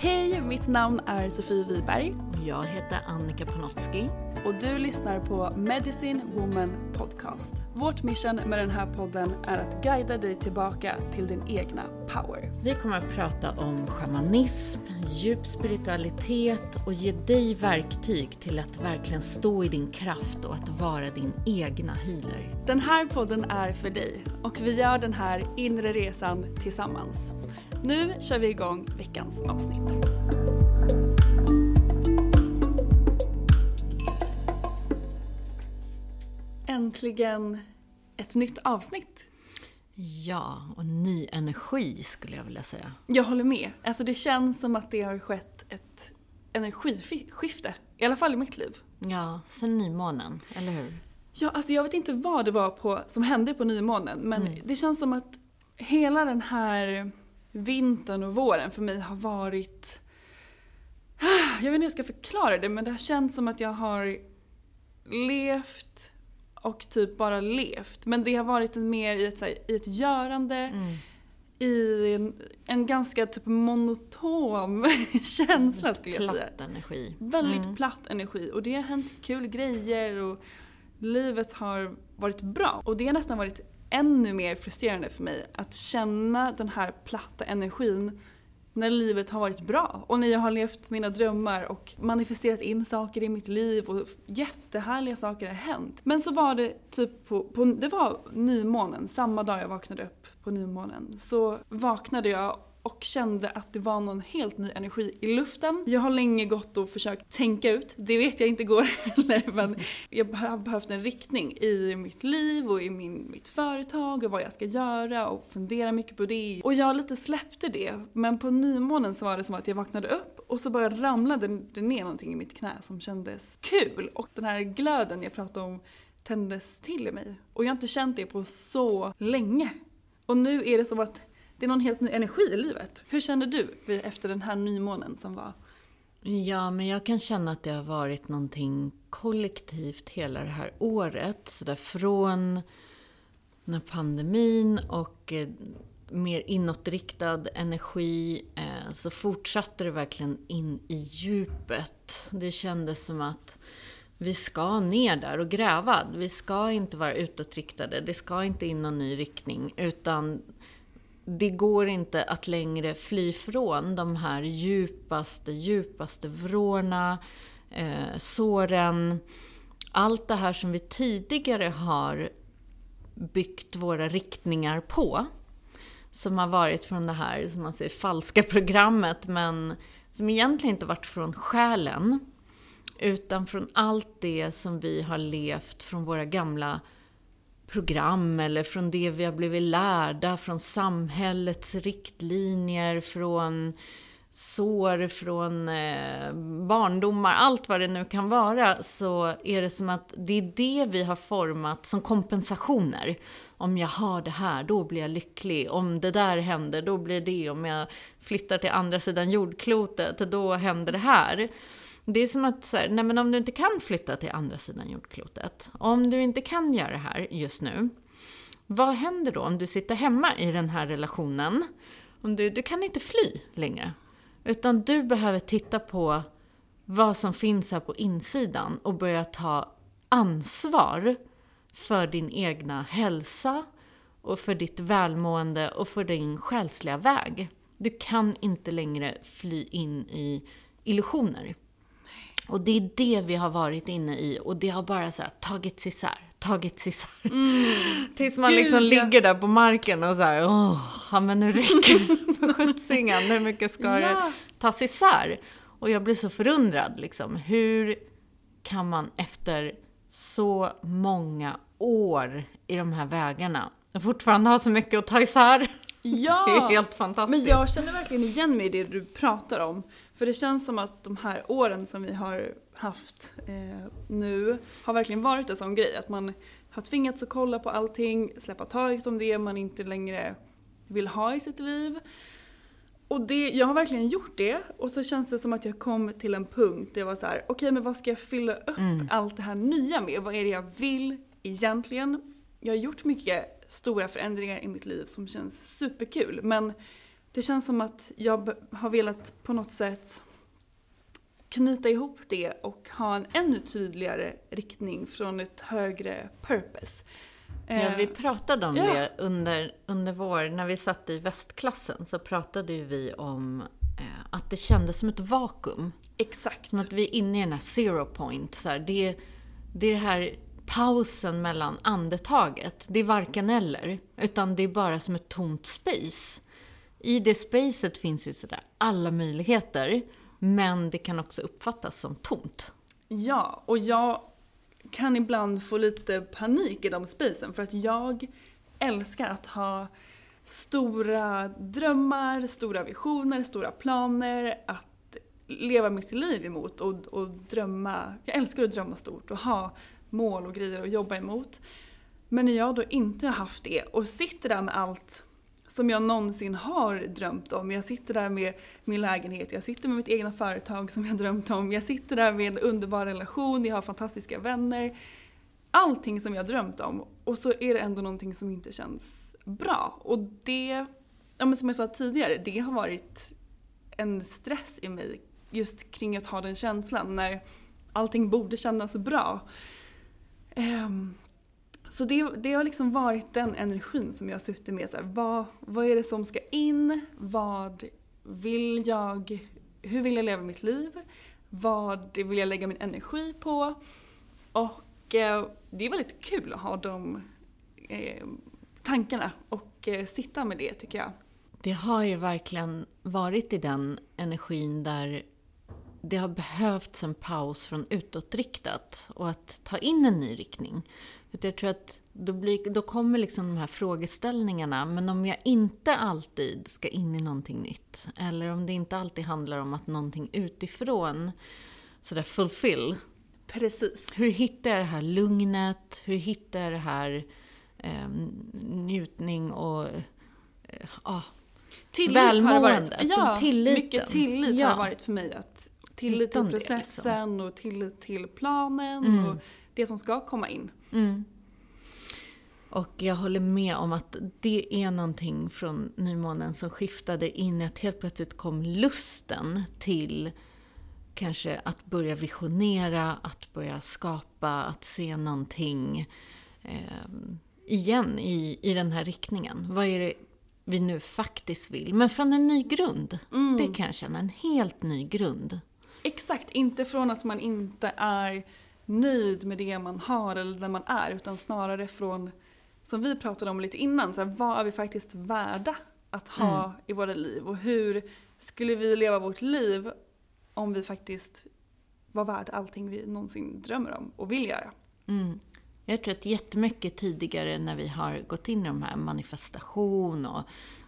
Hej, mitt namn är Sofie Wiberg. Jag heter Annika Panotzki. Och du lyssnar på Medicine Woman Podcast. Vårt mission med den här podden är att guida dig tillbaka till din egna power. Vi kommer att prata om shamanism, djup spiritualitet och ge dig verktyg till att verkligen stå i din kraft och att vara din egna healer. Den här podden är för dig och vi gör den här inre resan tillsammans. Nu kör vi igång veckans avsnitt. Äntligen ett nytt avsnitt. Ja, och ny energi skulle jag vilja säga. Jag håller med. Alltså det känns som att det har skett ett energiskifte. I alla fall i mitt liv. Ja, sen nymånen, eller hur? Ja, alltså jag vet inte vad det var som hände på nymånen. Men det känns som att hela den här vintern och våren för mig har varit... Jag vet inte hur jag ska förklara det, men det har känts som att jag har levt... Och typ bara levt. Men det har varit mer i ett görande. I en ganska typ monotom känsla skulle jag säga. Platt energi. Väldigt platt energi. Och det har hänt kul grejer. Och livet har varit bra. Och det har nästan varit ännu mer frustrerande för mig. Att känna den här platta energin. När livet har varit bra. Och när jag har levt mina drömmar och manifesterat in saker i mitt liv. Och jättehärliga saker har hänt. Men så var det typ det var nymånen. Samma dag jag vaknade upp på nymånen. Så vaknade jag och kände att det var någon helt ny energi i luften. Jag har länge gått och försökt tänka ut. Det vet jag inte går heller. Men jag har behövt en riktning i mitt liv och i mitt företag. Och vad jag ska göra och fundera mycket på det. Och jag lite släppte det. Men på nymånen så var det som att jag vaknade upp. Och så bara ramlade det ner någonting i mitt knä som kändes kul. Och den här glöden jag pratade om tändes till i mig. Och jag har inte känt det på så länge. Och nu är det som att... Det är någon helt ny energi i livet. Hur kände du efter den här nymånen som var? Ja, men jag kan känna att det har varit någonting kollektivt hela det här året. Så där från när pandemin och mer inåtriktad energi så fortsatte det verkligen in i djupet. Det kändes som att vi ska ner där och gräva. Vi ska inte vara utåtriktade. Det ska inte in någon ny riktning utan... Det går inte att längre fly från de här djupaste vrårna, såren. Allt det här som vi tidigare har byggt våra riktningar på. Som har varit från det här, som man säger, falska programmet. Men som egentligen inte varit från själen. Utan från allt det som vi har levt från våra gamla program eller från det vi har blivit lärda, från samhällets riktlinjer, från sår från barndomar, allt vad det nu kan vara, så är det som att det är det vi har format som kompensationer. Om jag har det här, då blir jag lycklig. Om det där händer, då blir det. Om jag flyttar till andra sidan jordklotet, då händer det här. Det är som att så här, nej, men om du inte kan flytta till andra sidan jordklotet, om du inte kan göra det här just nu, vad händer då om du sitter hemma i den här relationen? Om du kan inte fly längre. Utan du behöver titta på vad som finns här på insidan och börja ta ansvar för din egna hälsa och för ditt välmående och för din själsliga väg. Du kan inte längre fly in i illusioner. Och det är det vi har varit inne i, och det har bara så här tagits isär. Tills man liksom ligger där på marken och så här, men nu räcker det för skjutsingen, hur mycket ska det tas isär? Och jag blir så förundrad liksom, hur kan man efter så många år i de här vägarna fortfarande ha så mycket att ta isär? Ja, det är helt fantastiskt. Men jag känner verkligen igen mig i det du pratar om. För det känns som att de här åren som vi har haft nu har verkligen varit en sån grej. Att man har tvingats att kolla på allting, släppa taget om det man inte längre vill ha i sitt liv. Och jag har verkligen gjort det. Och så känns det som att jag kom till en punkt där jag var så här: okej, men vad ska jag fylla upp allt det här nya med? Vad är det jag vill egentligen? Jag har gjort mycket stora förändringar i mitt liv som känns superkul. Men det känns som att jag har velat på något sätt knyta ihop det och ha en ännu tydligare riktning från ett högre purpose. Ja, vi pratade om det under vår, när vi satt i västklassen, så pratade vi om att det kändes som ett vakuum. Exakt. Som att vi är inne i den här zero point. Så här, det är det här pausen mellan andetaget. Det är varken eller, utan det är bara som ett tomt space. I det spacet finns ju sådär alla möjligheter, men det kan också uppfattas som tomt. Ja, och jag kan ibland få lite panik i de spacen, för att jag älskar att ha stora drömmar, stora visioner, stora planer, att leva mitt liv emot och drömma. Jag älskar att drömma stort och ha mål och grejer att jobba emot. Men när jag då inte har haft det och sitter där med allt som jag någonsin har drömt om. Jag sitter där med min lägenhet. Jag sitter med mitt egna företag som jag drömt om. Jag sitter där med en underbar relation. Jag har fantastiska vänner. Allting som jag drömt om. Och så är det ändå någonting som inte känns bra. Och det, men som jag sa tidigare, det har varit en stress i mig. Just kring att ha den känslan när allting borde kännas bra. Så det har liksom varit den energin som jag suttit med. Så här, vad är det som ska in? Vad vill jag? Hur vill jag leva mitt liv? Vad vill jag lägga min energi på? Och det är väldigt kul att ha de tankarna och sitta med det, tycker jag. Det har ju verkligen varit i den energin där det har behövts en paus från utåtriktat och att ta in en ny riktning. För jag tror att då kommer liksom de här frågeställningarna, men om jag inte alltid ska in i någonting nytt, eller om det inte alltid handlar om att någonting utifrån sådär fulfill. Precis. Hur hittar jag det här lugnet? Hur hittar jag det här njutning och välmående? Mycket tillit har varit för mig att tillit till processen liksom, och tillit till planen och det som ska komma in. Mm. Och jag håller med om att det är någonting från nymånen som skiftade in, att helt plötsligt kom lusten till kanske att börja visionera, att börja skapa, att se någonting igen i den här riktningen. Vad är det vi nu faktiskt vill? Men från en ny grund. Det kan jag känna, en helt ny grund. Exakt, inte från att man inte är nöjd med det man har eller där man är, utan snarare från, som vi pratade om lite innan, så här, vad är vi faktiskt värda att ha i våra liv? Och hur skulle vi leva vårt liv om vi faktiskt var värda allting vi någonsin drömmer om och vill göra? Mm. Jag tror att jättemycket tidigare när vi har gått in i de här manifestation och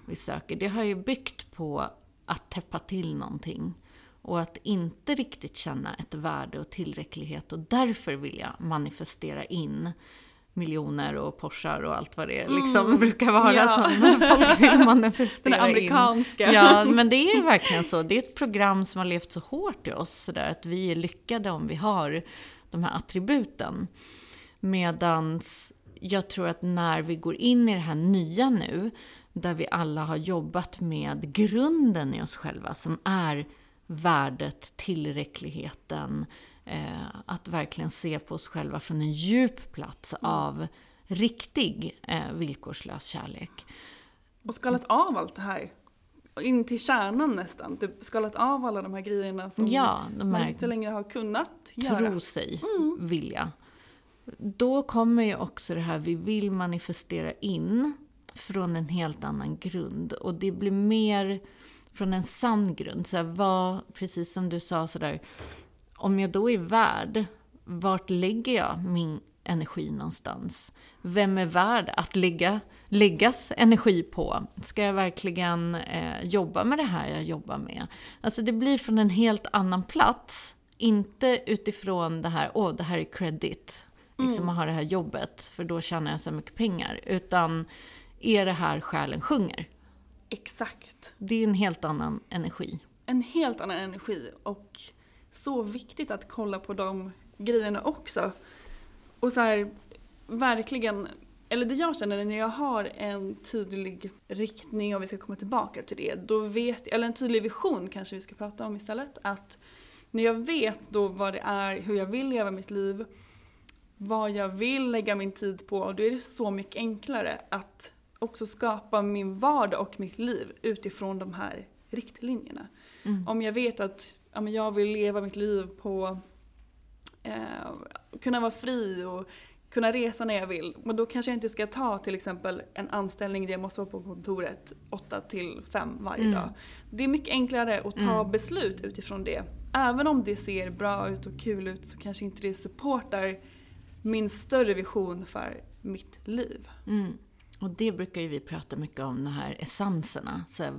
vi söker, det har ju byggt på att täppa till någonting. Och att inte riktigt känna ett värde och tillräcklighet. Och därför vill jag manifestera in miljoner och Porschar och allt vad det liksom brukar vara som folk vill manifestera in. Amerikanska. Ja, men det är ju verkligen så. Det är ett program som har levt så hårt i oss. Så där, att vi är lyckade om vi har de här attributen. Medans jag tror att när vi går in i det här nya nu. Där vi alla har jobbat med grunden i oss själva som är värdet, tillräckligheten, att verkligen se på oss själva från en djup plats av riktig villkorslös kärlek. Och skalat av allt det här. In till kärnan nästan. Du skalat av alla de här grejerna som man inte längre har kunnat göra. Tro sig, vilja. Då kommer ju också det här vi vill manifestera in från en helt annan grund. Och det blir mer från en sann grund. Så här, precis som du sa, så där, om jag då är värd, vart lägger jag min energi någonstans? Vem är värd att läggas energi på? Ska jag verkligen jobba med det här jag jobbar med? Alltså det blir från en helt annan plats. Inte utifrån det här, det här är credit. Liksom att ha det här jobbet, för då tjänar jag så mycket pengar. Utan är det här själen sjunger? Exakt. Det är en helt annan energi. En helt annan energi. Och så viktigt att kolla på de grejerna också. Och så här, verkligen, eller det jag känner när jag har en tydlig riktning, och vi ska komma tillbaka till det, då eller en tydlig vision kanske vi ska prata om istället, att när jag vet då vad det är, hur jag vill leva mitt liv, vad jag vill lägga min tid på, och då är det så mycket enklare att också skapa min vardag och mitt liv utifrån de här riktlinjerna. Mm. Om jag vet att jag vill leva mitt liv på kunna vara fri och kunna resa när jag vill. Men då kanske jag inte ska ta till exempel en anställning där jag måste vara på kontoret 8-5 varje dag. Det är mycket enklare att ta beslut utifrån det. Även om det ser bra ut och kul ut, så kanske inte det supportar min större vision för mitt liv. Mm. Och det brukar ju vi prata mycket om, de här essenserna. Så här,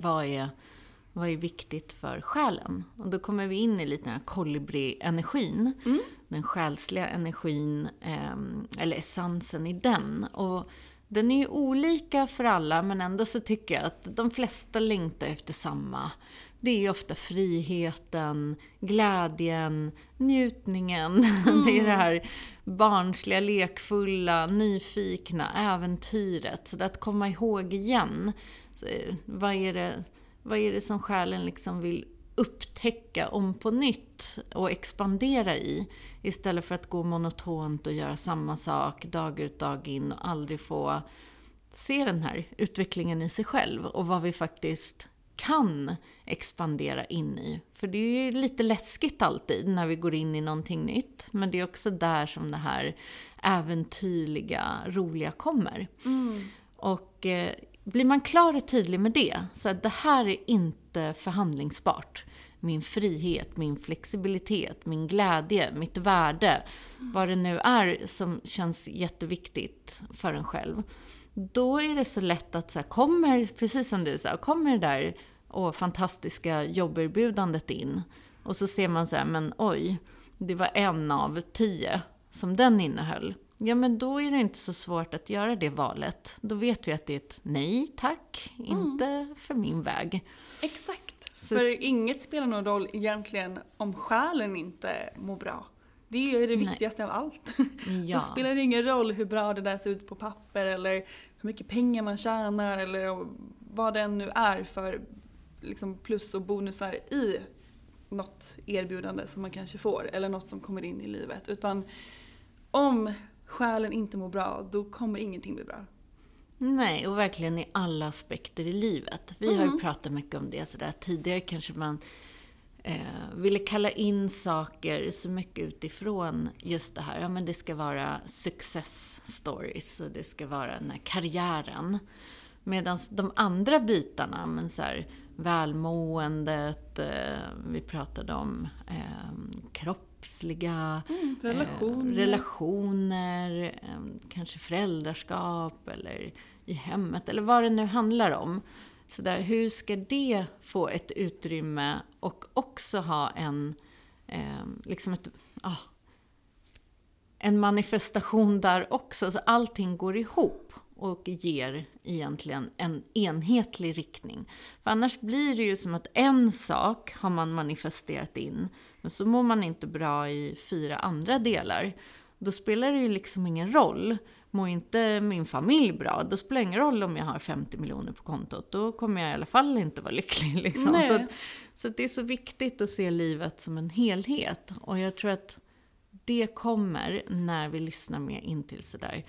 vad är viktigt för själen? Och då kommer vi in i lite den här kolibri-energin. Mm. Den själsliga energin, eller essensen i den. Och den är ju olika för alla, men ändå så tycker jag att de flesta längtar efter samma. Det är ju ofta friheten, glädjen, njutningen. Det är det här barnsliga, lekfulla, nyfikna, äventyret. Så att komma ihåg igen, vad är det som själen liksom vill upptäcka om på nytt och expandera i, istället för att gå monotont och göra samma sak dag ut dag in och aldrig få se den här utvecklingen i sig själv och vad vi faktiskt kan expandera in i. För det är ju lite läskigt alltid när vi går in i någonting nytt, men det är också där som det här äventyrliga, roliga kommer. Och blir man klar och tydlig med det, så att det här är inte förhandlingsbart. Min frihet, min flexibilitet, min glädje, mitt värde, vad det nu är som känns jätteviktigt för en själv. Då är det så lätt att så här, precis som du sa, kommer det där fantastiska jobberbjudandet in. Och så ser man så här, men oj, det var 1 av 10 som den innehöll. Ja, men då är det inte så svårt att göra det valet. Då vet vi att det är ett nej, tack, inte för min väg. Exakt, så. För inget spelar någon roll egentligen om själen inte mår bra. Det är det viktigaste av allt. Ja. Det spelar ingen roll hur bra det där ser ut på papper, eller hur mycket pengar man tjänar, eller vad det nu är för liksom plus och bonusar i något erbjudande som man kanske får, eller något som kommer in i livet. Utan om själen inte mår bra, då kommer ingenting bli bra. Nej, och verkligen i alla aspekter i livet. Vi har ju pratat mycket om det så där. Tidigare kanske man ville kalla in saker så mycket utifrån just det här. Ja, men det ska vara success stories och det ska vara den här karriären. Medan de andra bitarna, men så här, välmåendet, vi pratade om kroppsliga relationer, kanske föräldraskap eller i hemmet eller vad det nu handlar om. Så där, hur ska det få ett utrymme och också ha en manifestation där också, så allting går ihop och ger egentligen en enhetlig riktning. För annars blir det ju som att en sak har man manifesterat in, men så mår man inte bra i 4 andra delar. Då spelar det ju liksom ingen roll. Mår inte min familj bra, då spelar det ingen roll om jag har 50 miljoner på kontot. Då kommer jag i alla fall inte vara lycklig. Liksom. Så det är så viktigt att se livet som en helhet. Och jag tror att det kommer när vi lyssnar mer in till sådär.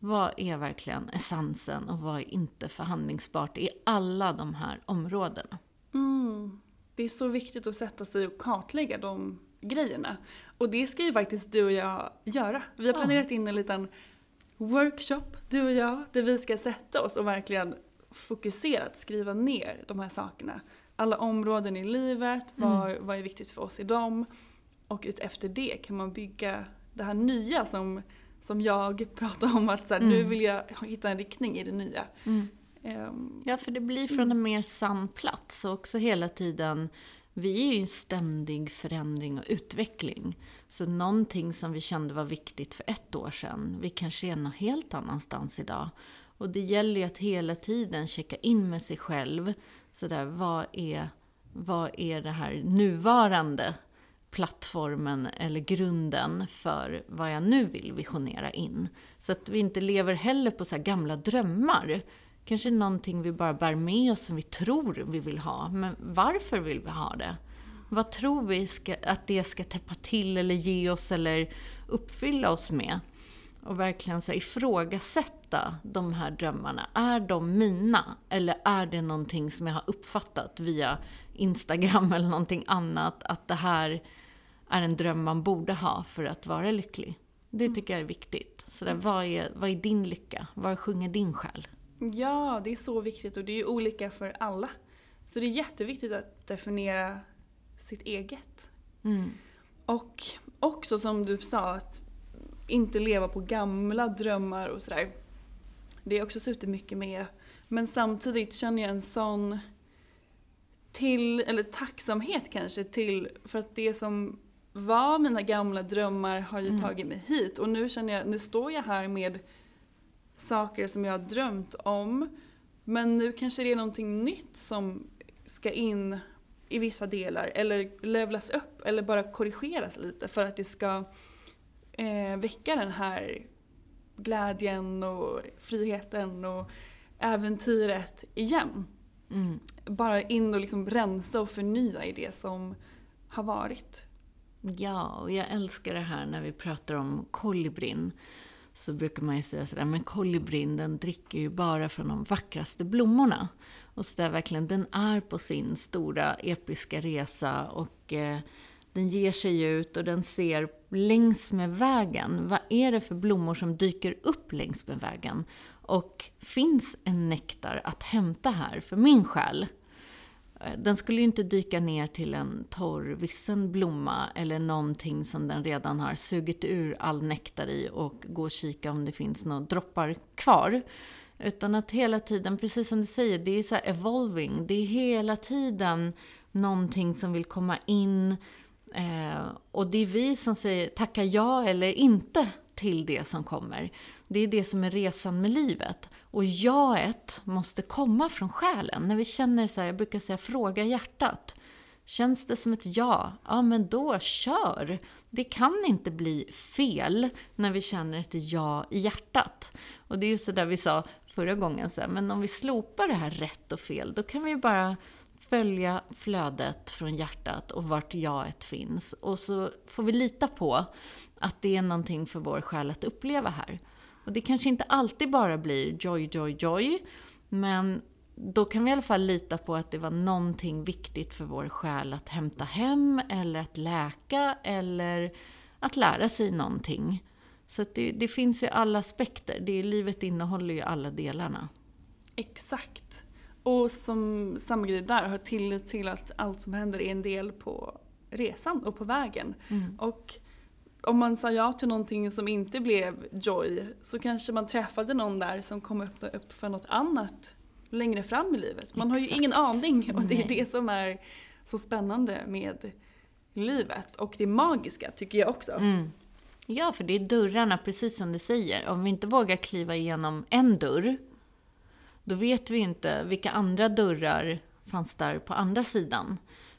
Vad är verkligen essensen och vad är inte förhandlingsbart i alla de här områdena? Mm. Det är så viktigt att sätta sig och kartlägga de grejerna. Och det ska ju faktiskt du och jag göra. Vi har planerat in en liten workshop, du och jag, där vi ska sätta oss och verkligen fokuserat skriva ner de här sakerna. Alla områden i livet, vad är viktigt för oss i dem. Och utefter det kan man bygga det här nya som jag pratar om. Att så här, nu vill jag hitta en riktning i det nya. Mm. Ja, för det blir från en mer sann plats. Och också hela tiden, vi är ju en ständig förändring och utveckling. Så någonting som vi kände var viktigt för 1 år sedan, vi kanske är någon helt annanstans idag. Och det gäller ju att hela tiden checka in med sig själv. Så där, vad är det här nuvarande plattformen eller grunden för vad jag nu vill visionera in. Så att vi inte lever heller på så här gamla drömmar. Kanske någonting vi bara bär med oss som vi tror vi vill ha. Men varför vill vi ha det? Vad tror vi att det ska täppa till eller ge oss eller uppfylla oss med? Och verkligen så här, ifrågasätta de här drömmarna. Är de mina? Eller är det någonting som jag har uppfattat via Instagram eller någonting annat? Att det här är en dröm man borde ha för att vara lycklig. Det tycker jag är viktigt. Så där, vad är din lycka? Vad sjunger din själ? Ja, det är så viktigt och det är ju olika för alla. Så det är jätteviktigt att definiera sitt eget. Mm. Och också som du sa, att inte leva på gamla drömmar och sådär. Det är också suttit mycket med. Men samtidigt känner jag en sån tacksamhet kanske till, för att det som var mina gamla drömmar har ju tagit mig hit. Och nu känner jag, nu står jag här med saker som jag har drömt om. Men nu kanske det är någonting nytt som ska in i vissa delar. Eller levlas upp. Eller bara korrigeras lite. För att det ska väcka den här glädjen och friheten och äventyret igen. Mm. Bara in och liksom rensa och förnya i det som har varit. Ja, och jag älskar det här när vi pratar om kolibrin. Så brukar man ju säga sådär, men kolibrin, den dricker ju bara från de vackraste blommorna. Och så där verkligen, den är på sin stora episka resa och den ger sig ut och den ser längs med vägen. Vad är det för blommor som dyker upp längs med vägen? Och finns en nektar att hämta här för min själ? Den skulle ju inte dyka ner till en torr vissen blomma eller någonting som den redan har sugit ur all nektar i och gå och kika om det finns några droppar kvar. Utan att hela tiden, precis som du säger, det är så här evolving. Det är hela tiden någonting som vill komma in. Och det är vi som säger tacka ja eller inte till det som kommer. Det är det som är resan med livet. Och jaet måste komma från själen. När vi känner så här, jag brukar säga fråga hjärtat. Känns det som ett ja? Ja, men då kör. Det kan inte bli fel när vi känner ett ja i hjärtat. Och det är ju så där vi sa förra gången. Så här, men om vi slopar det här rätt och fel, då kan vi bara följa flödet från hjärtat och vart jaet finns. Och så får vi lita på att det är någonting för vår själ att uppleva här. Och det kanske inte alltid bara blir joy, joy, joy. Men då kan vi i alla fall lita på att det var någonting viktigt för vår själ att hämta hem. Eller att läka. Eller att lära sig någonting. Så att det finns ju alla aspekter. Det livet innehåller ju alla delarna. Exakt. Och som samma grej där, har tillit till att allt som händer är en del på resan och på vägen. Mm. Och om man sa ja till någonting som inte blev joy, så kanske man träffade någon där som kommer öppna upp för något annat längre fram i livet. Man har ju ingen aning, och det är det som är så spännande med livet och det magiska, tycker jag också. Mm. Ja, för det är dörrarna, precis som du säger. Om vi inte vågar kliva igenom en dörr, då vet vi inte vilka andra dörrar fanns där på andra sidan.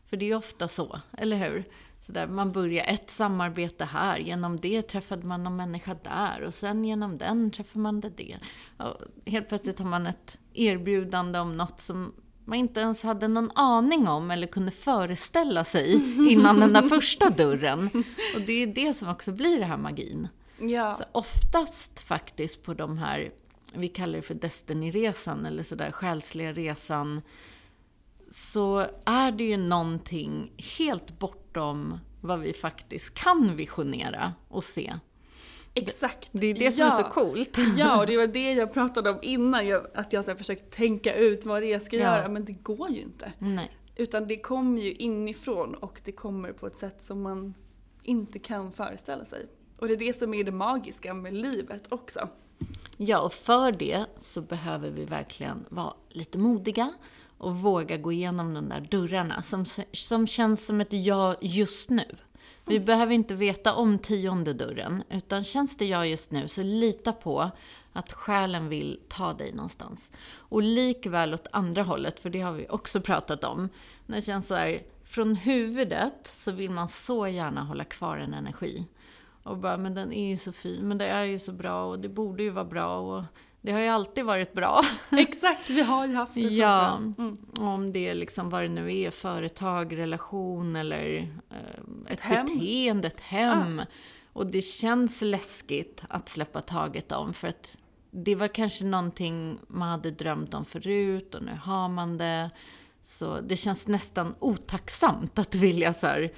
För det är ju ofta så, eller hur? Så där man börjar ett samarbete här, genom det träffade man någon människa där, och sen genom den träffar man det. Och helt plötsligt har man ett erbjudande om något som man inte ens hade någon aning om eller kunde föreställa sig innan den där första dörren. Och det är det som också blir det här magin. Ja. Så oftast faktiskt på de här, vi kallar det för destinyresan eller sådär själsliga resan, så är det ju någonting helt bortom vad vi faktiskt kan visionera och se. Exakt. Det är det som är så coolt. Ja, och det var det jag pratade om innan. Att jag så här försökt tänka ut vad det ska göra. Men det går ju inte. Nej. Utan det kommer ju inifrån. Och det kommer på ett sätt som man inte kan föreställa sig. Och det är det som är det magiska med livet också. Ja, och för det så behöver vi verkligen vara lite modiga. Och våga gå igenom de där dörrarna. Som känns som ett ja just nu. Vi behöver inte veta om 10:e dörren, utan känns det jag just nu, så lita på att själen vill ta dig någonstans. Och likväl åt andra hållet, för det har vi också pratat om. När det känns så här, från huvudet så vill man så gärna hålla kvar en energi. Och bara, men den är ju så fin, men det är ju så bra och det borde ju vara bra och... Det har ju alltid varit bra. Exakt, vi har ju haft det så bra. Om det är liksom vad det nu är, företag, relation eller ett hem. Och det känns läskigt att släppa taget om, för att det var kanske någonting man hade drömt om förut och nu har man det. Så det känns nästan otacksamt att vilja så här,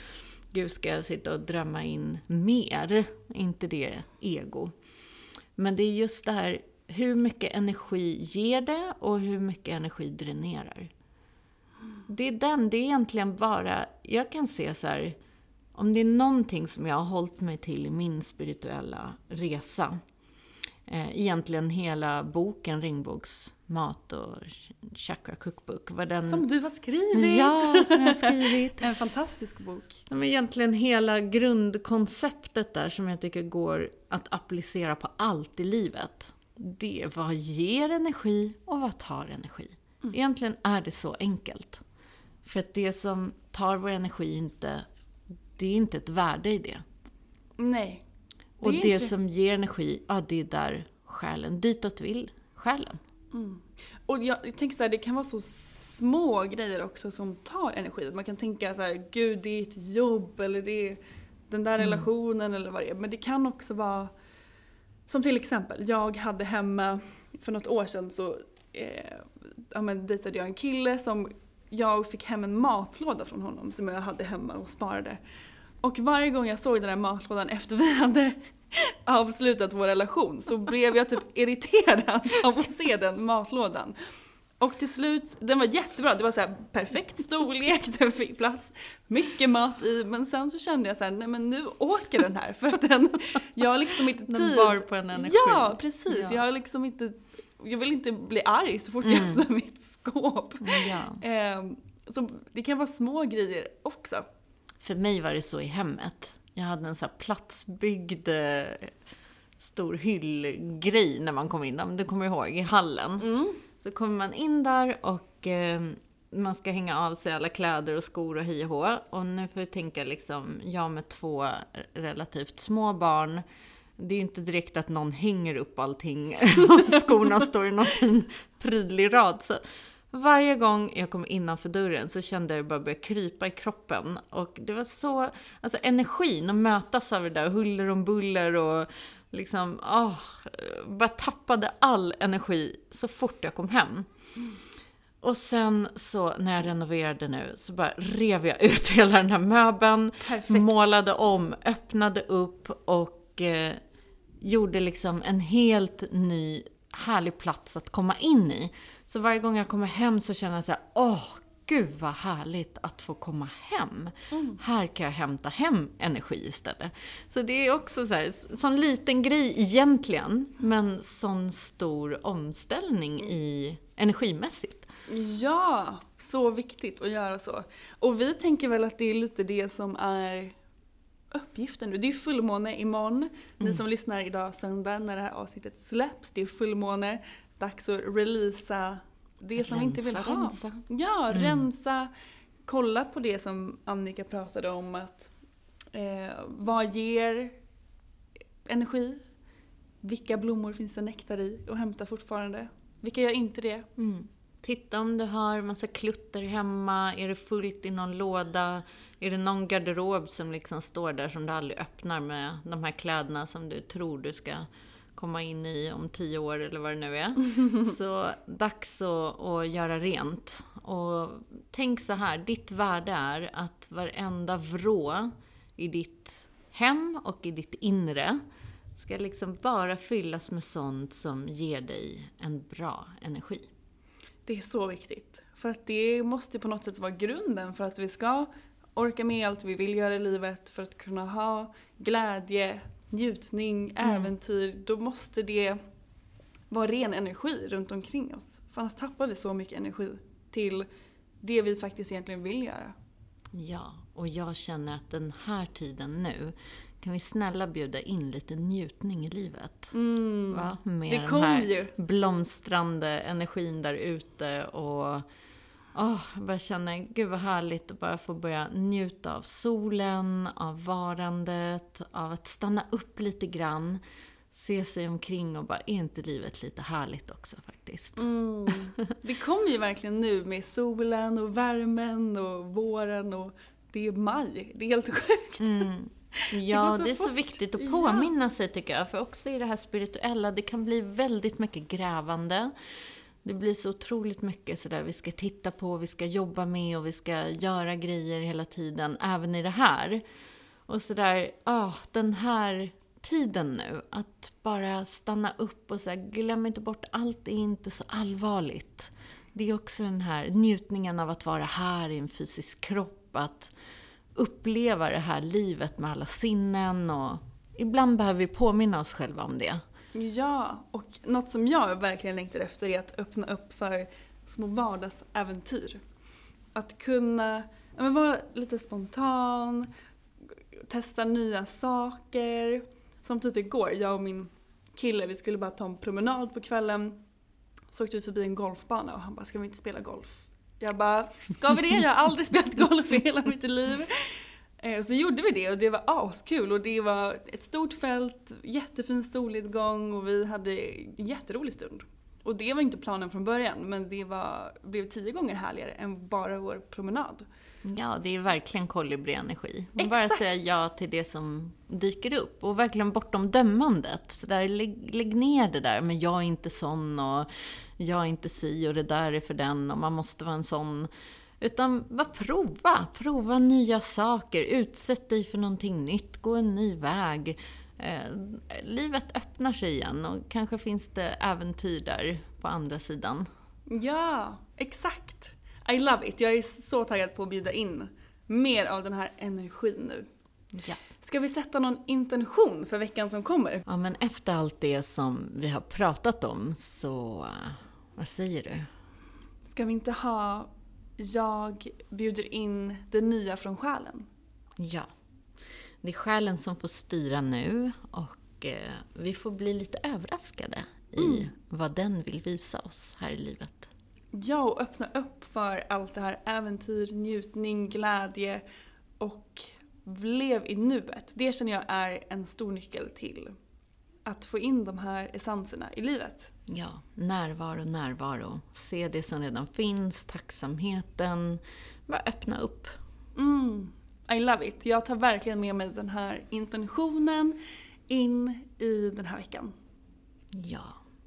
gud, ska jag sitta och drömma in mer? Inte det ego. Men det är just det här, hur mycket energi ger det och hur mycket energi dränerar. Det är egentligen bara, jag kan se så här, om det är någonting som jag har hållit mig till i min spirituella resa. Egentligen hela boken, Regnbågsmat och Chakra Cookbook. Som du har skrivit! Ja, som jag har skrivit. En fantastisk bok. Men egentligen hela grundkonceptet där, som jag tycker går att applicera på allt i livet. Det är vad ger energi och vad tar energi. Egentligen är det så enkelt. För att det som tar vår energi, det är inte ett värde i det. Nej. Och det som ger energi, ja, det är där själen, ditåt vill själen. Mm. Och jag tänker så här, det kan vara så små grejer också som tar energi. Man kan tänka så här, gud, det är ett jobb eller det är den där relationen eller vad det är. Men det kan också vara... Som till exempel, jag hade hemma för något år sedan, så dejtade jag en kille som jag fick hem en matlåda från honom som jag hade hemma och sparade. Och varje gång jag såg den där matlådan efter vi hade avslutat vår relation, så blev jag typ irriterad av att se den matlådan. Och till slut, den var jättebra, det var så här perfekt storlek, den fick plats, mycket mat i. Men sen så kände jag så här, nej men nu åker den här, för att jag har liksom inte tid. Den bar på en energi. Ja, precis. Ja. Jag vill inte bli arg så fort jag öppnar mitt skåp. Ja. Så det kan vara små grejer också. För mig var det så i hemmet. Jag hade en så här platsbyggd... stor hyllgrej när man kom in där, men det kommer jag ihåg, i hallen. Så kommer man in där och man ska hänga av sig alla kläder och skor och hej och hå. Och nu får jag tänka liksom, jag med 2 relativt små barn, det är ju inte direkt att någon hänger upp allting och skorna står i någon fin prydlig rad. Så varje gång jag kom innanför dörren så kände jag bara börja krypa i kroppen. Och det var så, alltså energin att mötas av det där, huller och buller och liksom, bara tappade all energi så fort jag kom hem. Och sen så när jag renoverade nu så bara rev jag ut hela den här möbeln. Perfekt. Målade om, öppnade upp och gjorde liksom en helt ny härlig plats att komma in i. Så varje gång jag kommer hem så känner jag så här, gud vad härligt att få komma hem. Mm. Här kan jag hämta hem energi istället. Så det är också så här, sån liten grej egentligen, men sån stor omställning i energimässigt. Ja, så viktigt att göra så. Och vi tänker väl att det är lite det som är uppgiften nu. Det är fullmåne imorgon. Ni som lyssnar idag söndag när det här avsnittet släpps. Det är fullmåne. Dags att releasa det att som rensa, inte vill ha. Rensa. Ja, rensa. Kolla på det som Annika pratade om. Att, vad ger energi? Vilka blommor finns det nektar i och hämta fortfarande? Vilka gör inte det? Mm. Titta om du har massa klutter hemma. Är det fullt i någon låda? Är det någon garderob som liksom står där som du aldrig öppnar med de här kläderna som du tror du ska komma in i om 10 år eller vad det nu är. Så dags att göra rent. Och tänk så här, ditt värde är att varenda vrå i ditt hem och i ditt inre ska liksom bara fyllas med sånt som ger dig en bra energi. Det är så viktigt. För att det måste på något sätt vara grunden för att vi ska orka med allt vi vill göra i livet, för att kunna ha glädje, njutning, äventyr. Då måste det vara ren energi runt omkring oss. För annars tappar vi så mycket energi till det vi faktiskt egentligen vill göra. Ja, och jag känner att den här tiden nu kan vi snälla bjuda in lite njutning i livet. Mm. Va? Med det kom den här ju blomstrande energin där ute och jag bara känner, gud vad härligt att bara få börja njuta av solen, av varandet, av att stanna upp lite grann, se sig omkring och bara, är inte livet lite härligt också faktiskt? Mm. Det kommer ju verkligen nu med solen och värmen och våren och det är maj, det är helt sjukt. Mm. Ja, det är så viktigt att påminna sig tycker jag, för också i det här spirituella, det kan bli väldigt mycket grävande. Det blir så otroligt mycket sådär, vi ska titta på, vi ska jobba med och vi ska göra grejer hela tiden, även i det här. Och sådär, den här tiden nu, att bara stanna upp och sådär, glöm inte bort, allt är inte så allvarligt. Det är också den här njutningen av att vara här i en fysisk kropp, att uppleva det här livet med alla sinnen och ibland behöver vi påminna oss själva om det. Ja, och något som jag verkligen längtar efter är att öppna upp för små vardagsäventyr. Att kunna vara lite spontan, testa nya saker. Som typ igår, jag och min kille, vi skulle bara ta en promenad på kvällen. Så åkte vi förbi en golfbana och han bara, ska vi inte spela golf? Jag bara, ska vi det? Jag har aldrig spelat golf i hela mitt liv. Så gjorde vi det och det var askul och det var ett stort fält, jättefin solnedgång och vi hade en jätterolig stund. Och det var inte planen från början, men det blev 10 gånger härligare än bara vår promenad. Ja, det är verkligen kolibri-energi. Bara säga ja till det som dyker upp och verkligen bortom dömandet. Så där, lägg ner det där, men jag är inte sån och jag är inte si och det där är för den och man måste vara en sån. Utan bara prova nya saker, utsätt dig för någonting nytt, gå en ny väg. Livet öppnar sig igen och kanske finns det äventyr där på andra sidan. Ja, exakt. I love it. Jag är så taggad på att bjuda in mer av den här energin nu. Ja. Ska vi sätta någon intention för veckan som kommer? Ja, men efter allt det som vi har pratat om så, vad säger du? Ska vi inte ha... Jag bjuder in det nya från själen. Ja, det är själen som får styra nu och vi får bli lite överraskade i vad den vill visa oss här i livet. Ja, och öppna upp för allt det här äventyr, njutning, glädje och lev i nuet. Det känner jag är en stor nyckel till att få in de här essenserna i livet. Ja, närvaro. Se det som redan finns, tacksamheten. Bara öppna upp. I love it. Jag tar verkligen med mig den här intentionen in i den här veckan. Ja,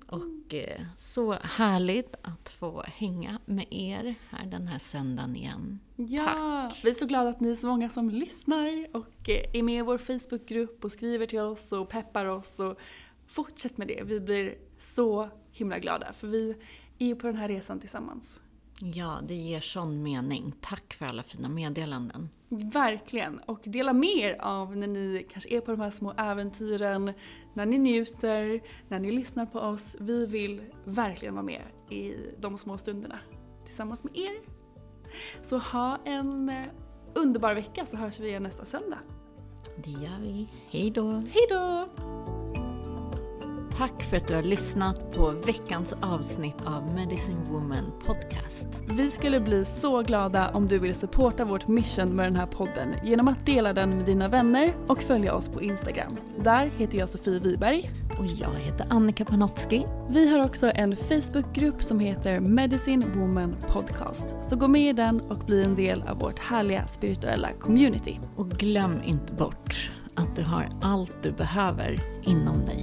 och så härligt att få hänga med er här den här söndagen igen. Ja, tack. Vi är så glada att ni är så många som lyssnar och är med i vår Facebookgrupp och skriver till oss och peppar oss och fortsätt med det. Vi blir så himla glada för vi är på den här resan tillsammans. Ja, det ger sån mening. Tack för alla fina meddelanden. Verkligen. Och dela med er av när ni kanske är på de här små äventyren, när ni njuter, när ni lyssnar på oss. Vi vill verkligen vara med i de små stunderna tillsammans med er. Så ha en underbar vecka, så hörs vi igen nästa söndag. Det gör vi. Hej då. Hej då. Tack för att du har lyssnat på veckans avsnitt av Medicine Woman Podcast. Vi skulle bli så glada om du vill supporta vårt mission med den här podden genom att dela den med dina vänner och följa oss på Instagram. Där heter jag Sofie Wiberg. Och jag heter Annika Panotzki. Vi har också en Facebookgrupp som heter Medicine Woman Podcast. Så gå med i den och bli en del av vårt härliga spirituella community. Och glöm inte bort att du har allt du behöver inom dig.